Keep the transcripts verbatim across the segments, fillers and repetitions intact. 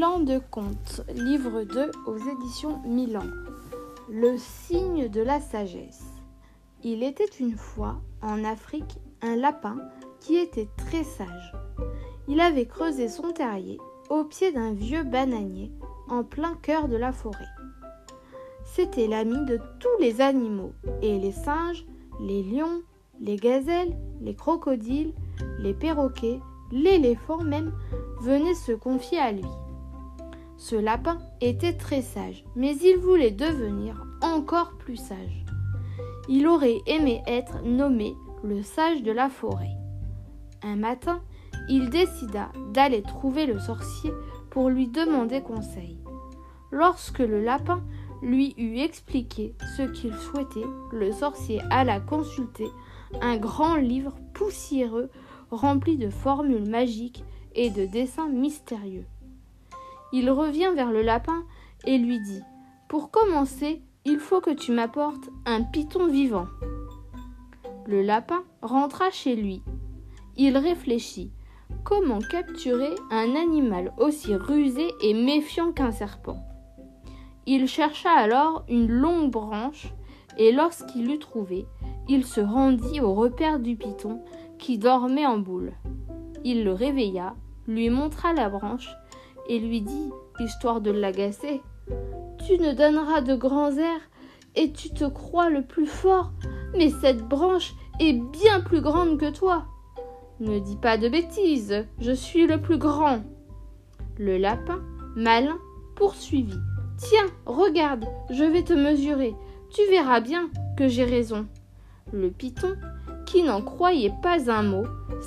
Milan de Contes, livre deux aux éditions Milan. Le signe de la sagesse. Il était une fois, en Afrique, un lapin qui était très sage. Il avait creusé son terrier au pied d'un vieux bananier, en plein cœur de la forêt. C'était l'ami de tous les animaux, et les singes, les lions, les gazelles, les crocodiles, les perroquets, l'éléphant même, venait se confier à lui. Ce lapin était très sage, mais il voulait devenir encore plus sage. Il aurait aimé être nommé le sage de la forêt. Un matin, il décida d'aller trouver le sorcier pour lui demander conseil. Lorsque le lapin lui eut expliqué ce qu'il souhaitait, le sorcier alla consulter un grand livre poussiéreux rempli de formules magiques et de dessins mystérieux. Il revient vers le lapin et lui dit : « Pour commencer, il faut que tu m'apportes un python vivant. » Le lapin rentra chez lui. Il réfléchit : comment capturer un animal aussi rusé et méfiant qu'un serpent ? Il chercha alors une longue branche et lorsqu'il l'eut trouvée, il se rendit au repère du python qui dormait en boule. Il le réveilla, lui montra la branche et lui dit, histoire de l'agacer, « Tu ne donneras de grands airs et tu te crois le plus fort, mais cette branche est bien plus grande que toi. Ne dis pas de bêtises, je suis le plus grand. » Le lapin, malin, poursuivit, « Tiens, regarde, je vais te mesurer, tu verras bien que j'ai raison. » Le python, qui n'en croyait pas un mot,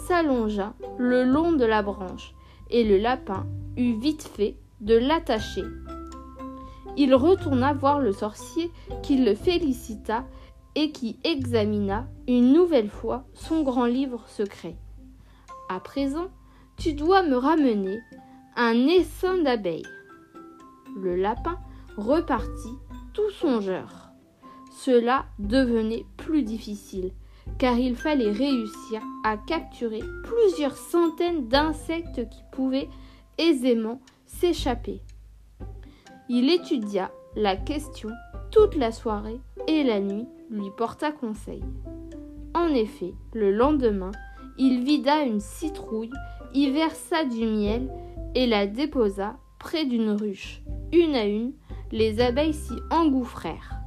s'allongea le long de la branche et le lapin eut vite fait de l'attacher. Il retourna voir le sorcier qui le félicita et qui examina une nouvelle fois son grand livre secret. « À présent, tu dois me ramener un essaim d'abeilles. » Le lapin repartit tout songeur. Cela devenait plus difficile, car il fallait réussir à capturer plusieurs centaines d'insectes qui pouvaient aisément s'échapper. Il étudia la question toute la soirée et la nuit lui porta conseil. En effet, le lendemain, il vida une citrouille, y versa du miel et la déposa près d'une ruche. Une à une, les abeilles s'y engouffrèrent.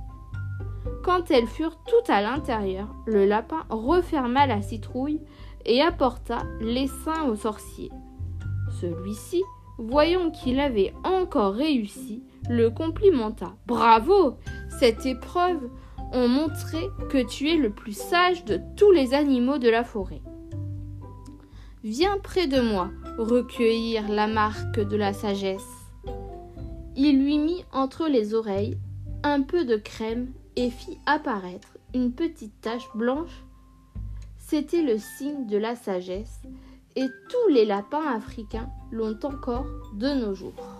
Quand elles furent toutes à l'intérieur, le lapin referma la citrouille et apporta l'essaim au sorcier. Celui-ci, voyant qu'il avait encore réussi, le complimenta. « Bravo! Cette épreuve a montré que tu es le plus sage de tous les animaux de la forêt. Viens près de moi recueillir la marque de la sagesse. » Il lui mit entre les oreilles un peu de crème et fit apparaître une petite tache blanche. C'était le signe de la sagesse, et tous les lapins africains l'ont encore de nos jours.